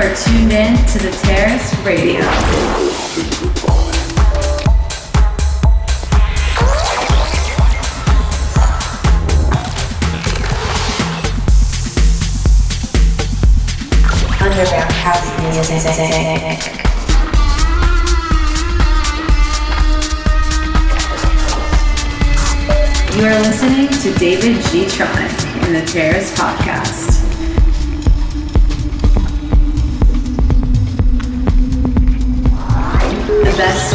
are tuned in to the Terrace Radio. Underground house music. You are listening to David G. Tronick in the Terrace Podcast. The best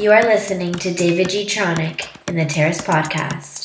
You are listening to David G. Tronick in the Terrace Podcast.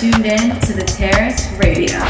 tuned in to the Terrace Radio.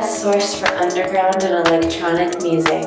Source for underground and electronic music.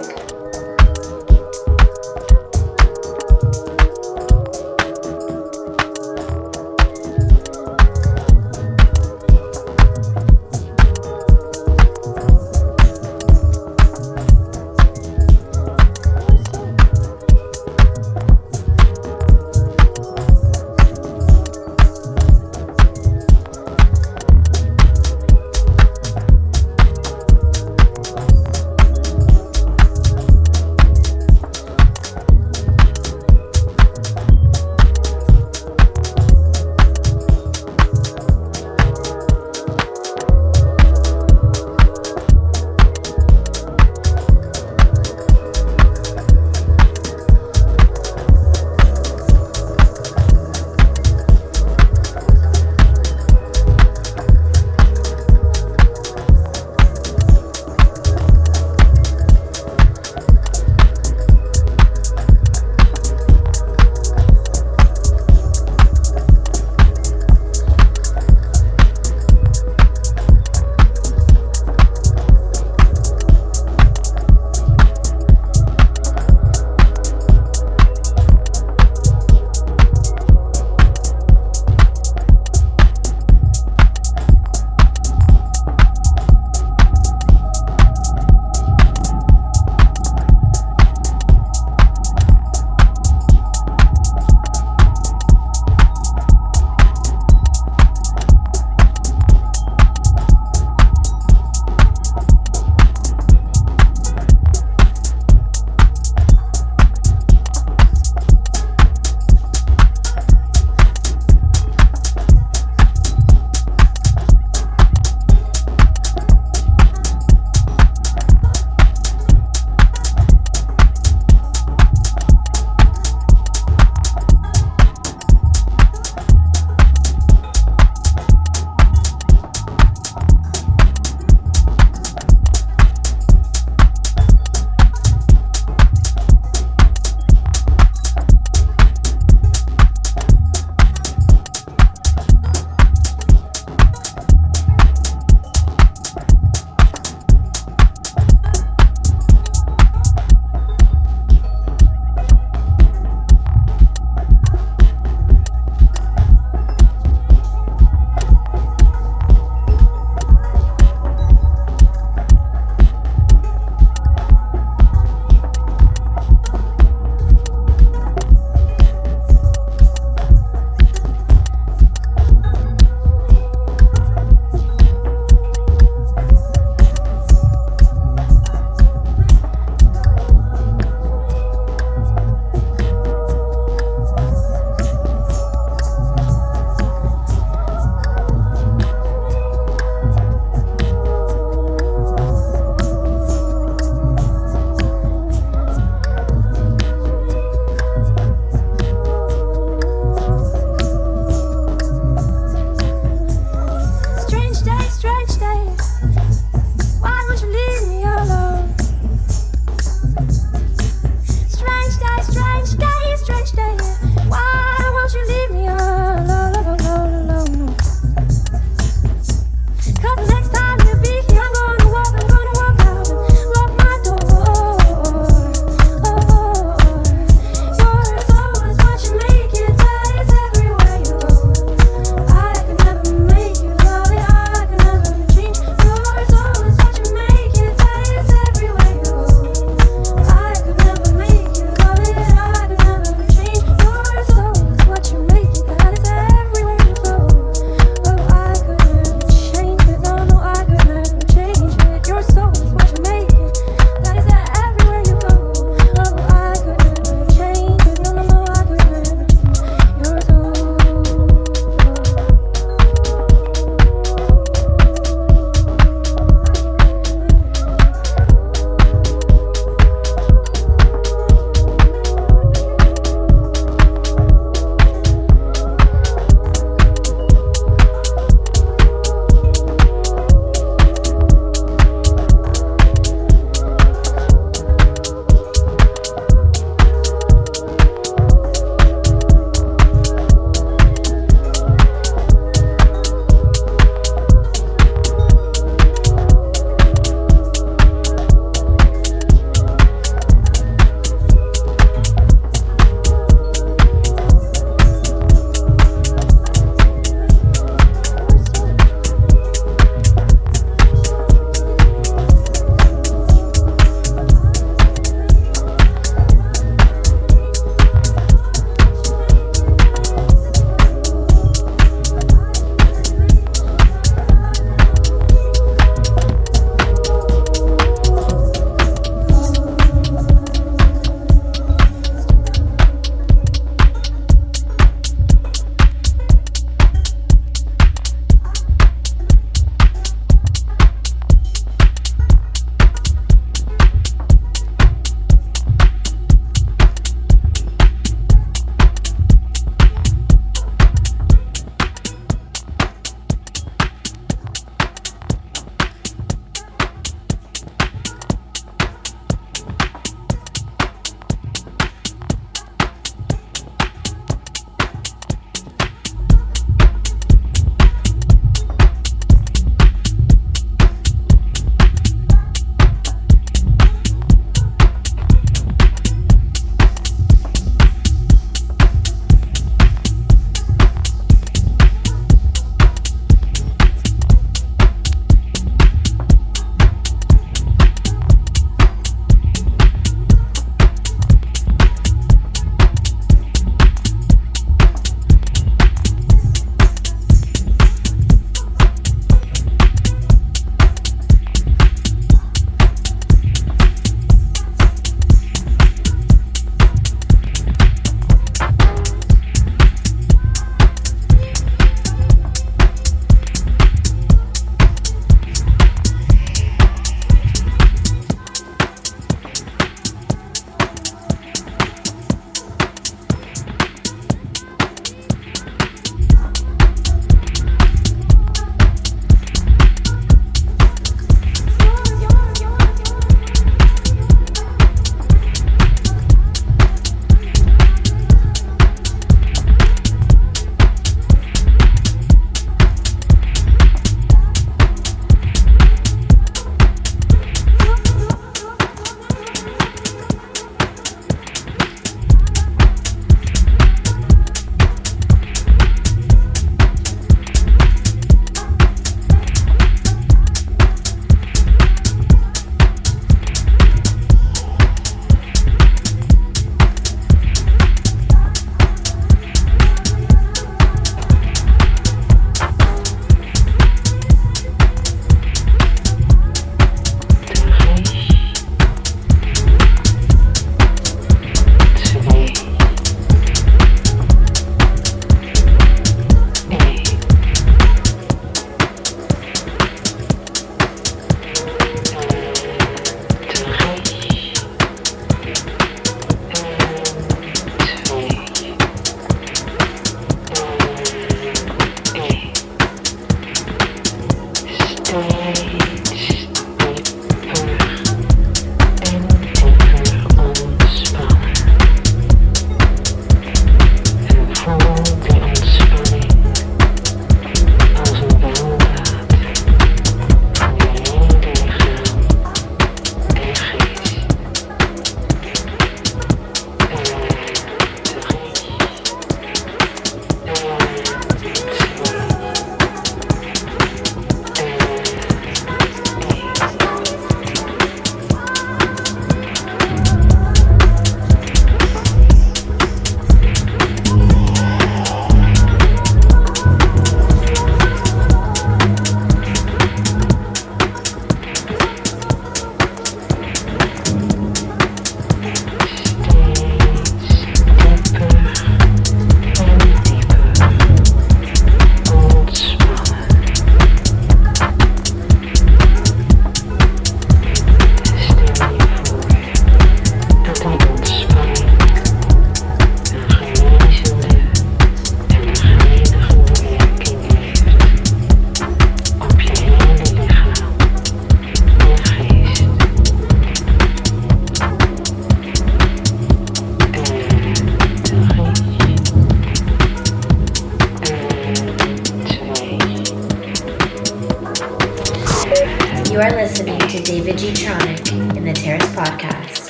You are listening to David G. Tronick in the Terrace Podcast.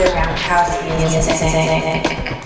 underground house music.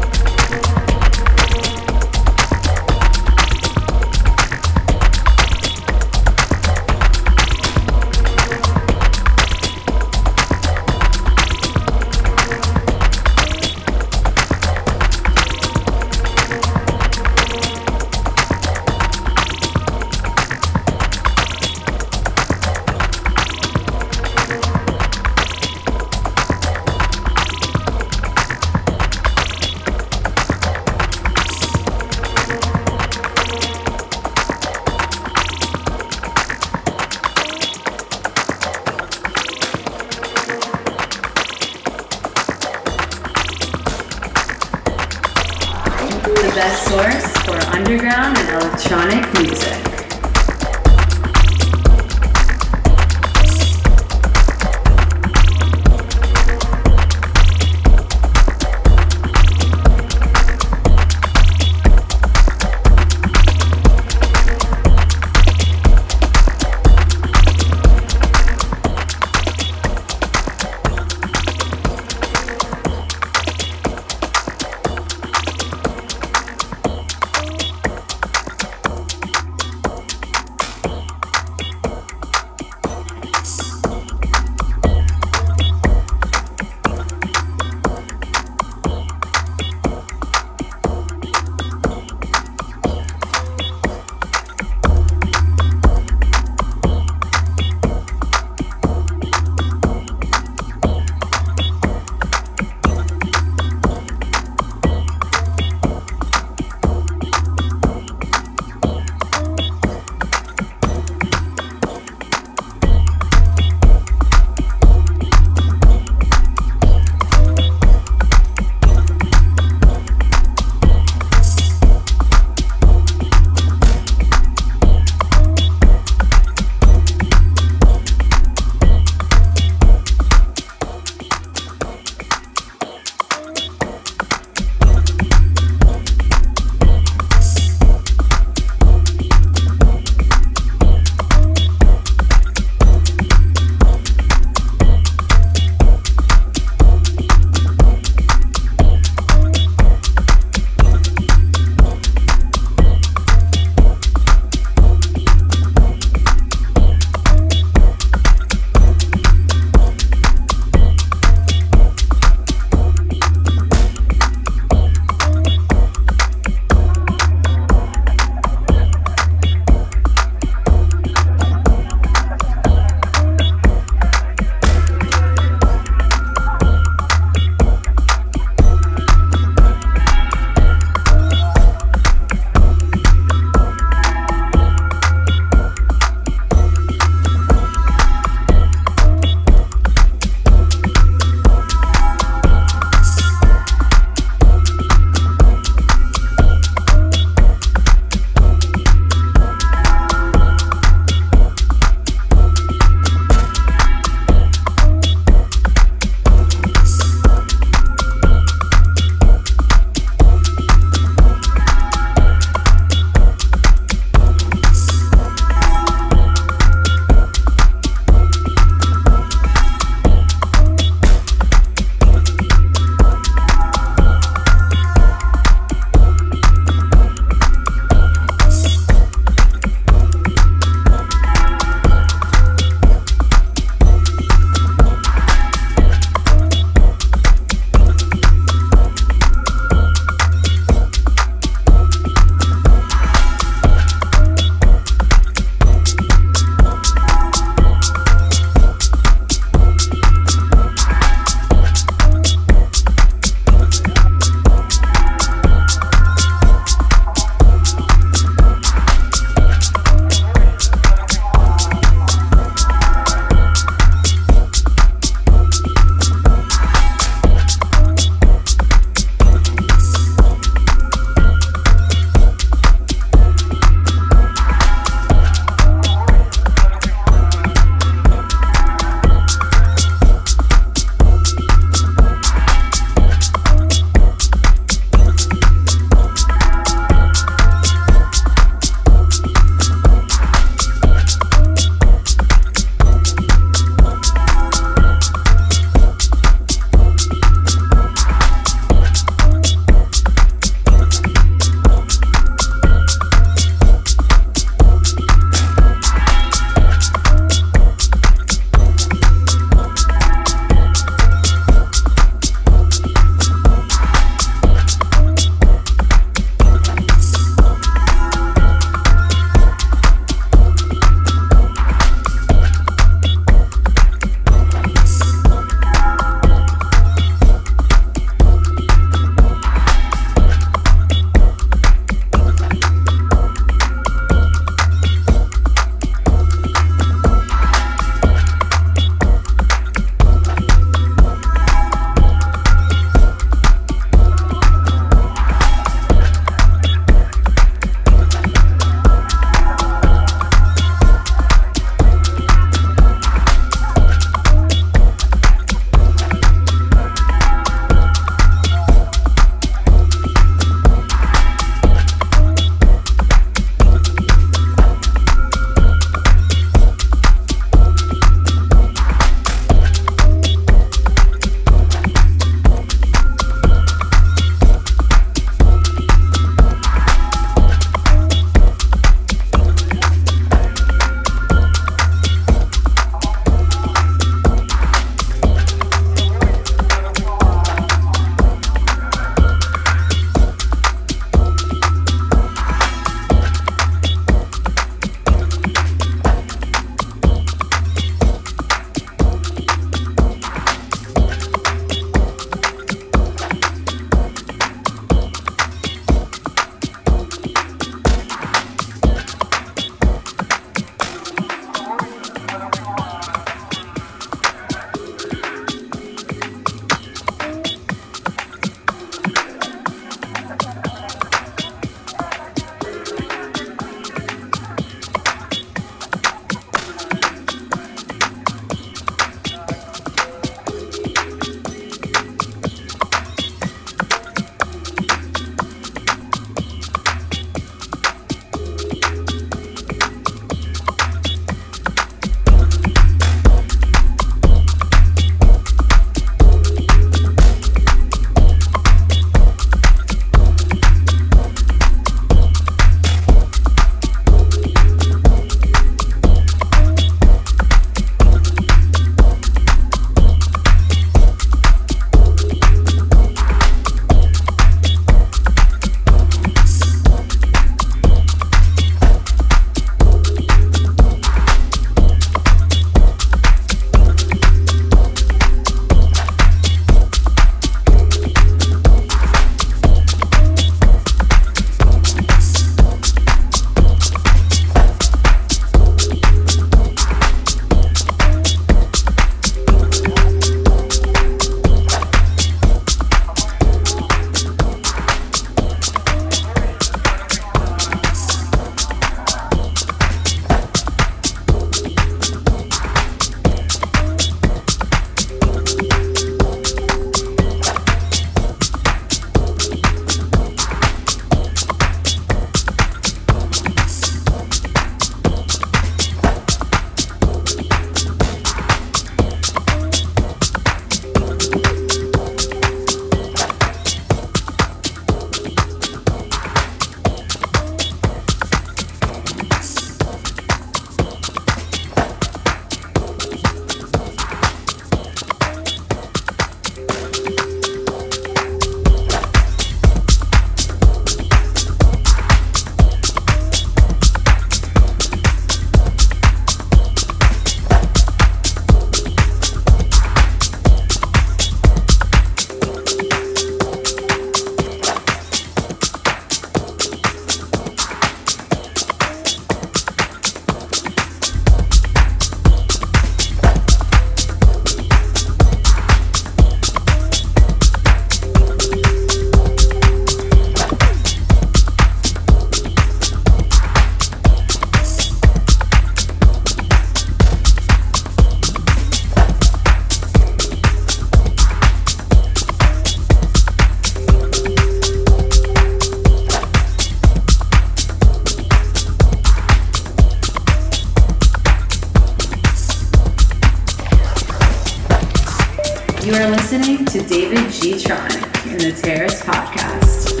David G. Tronick in the Terrace Podcast.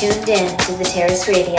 Tuned in to the Terrace Radio.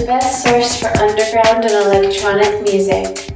the best source for underground and electronic music.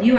You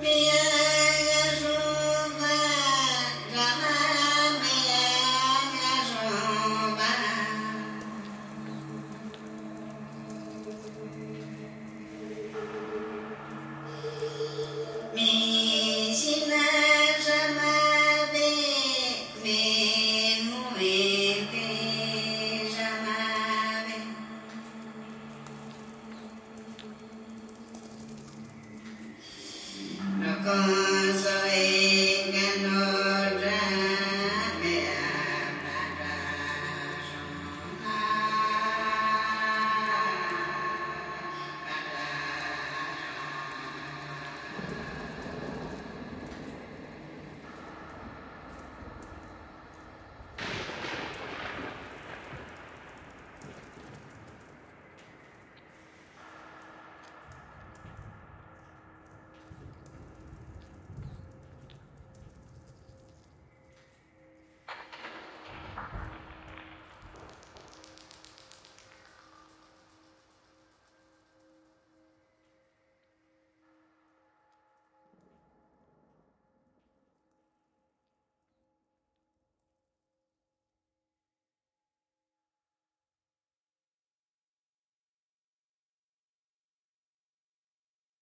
Yeah.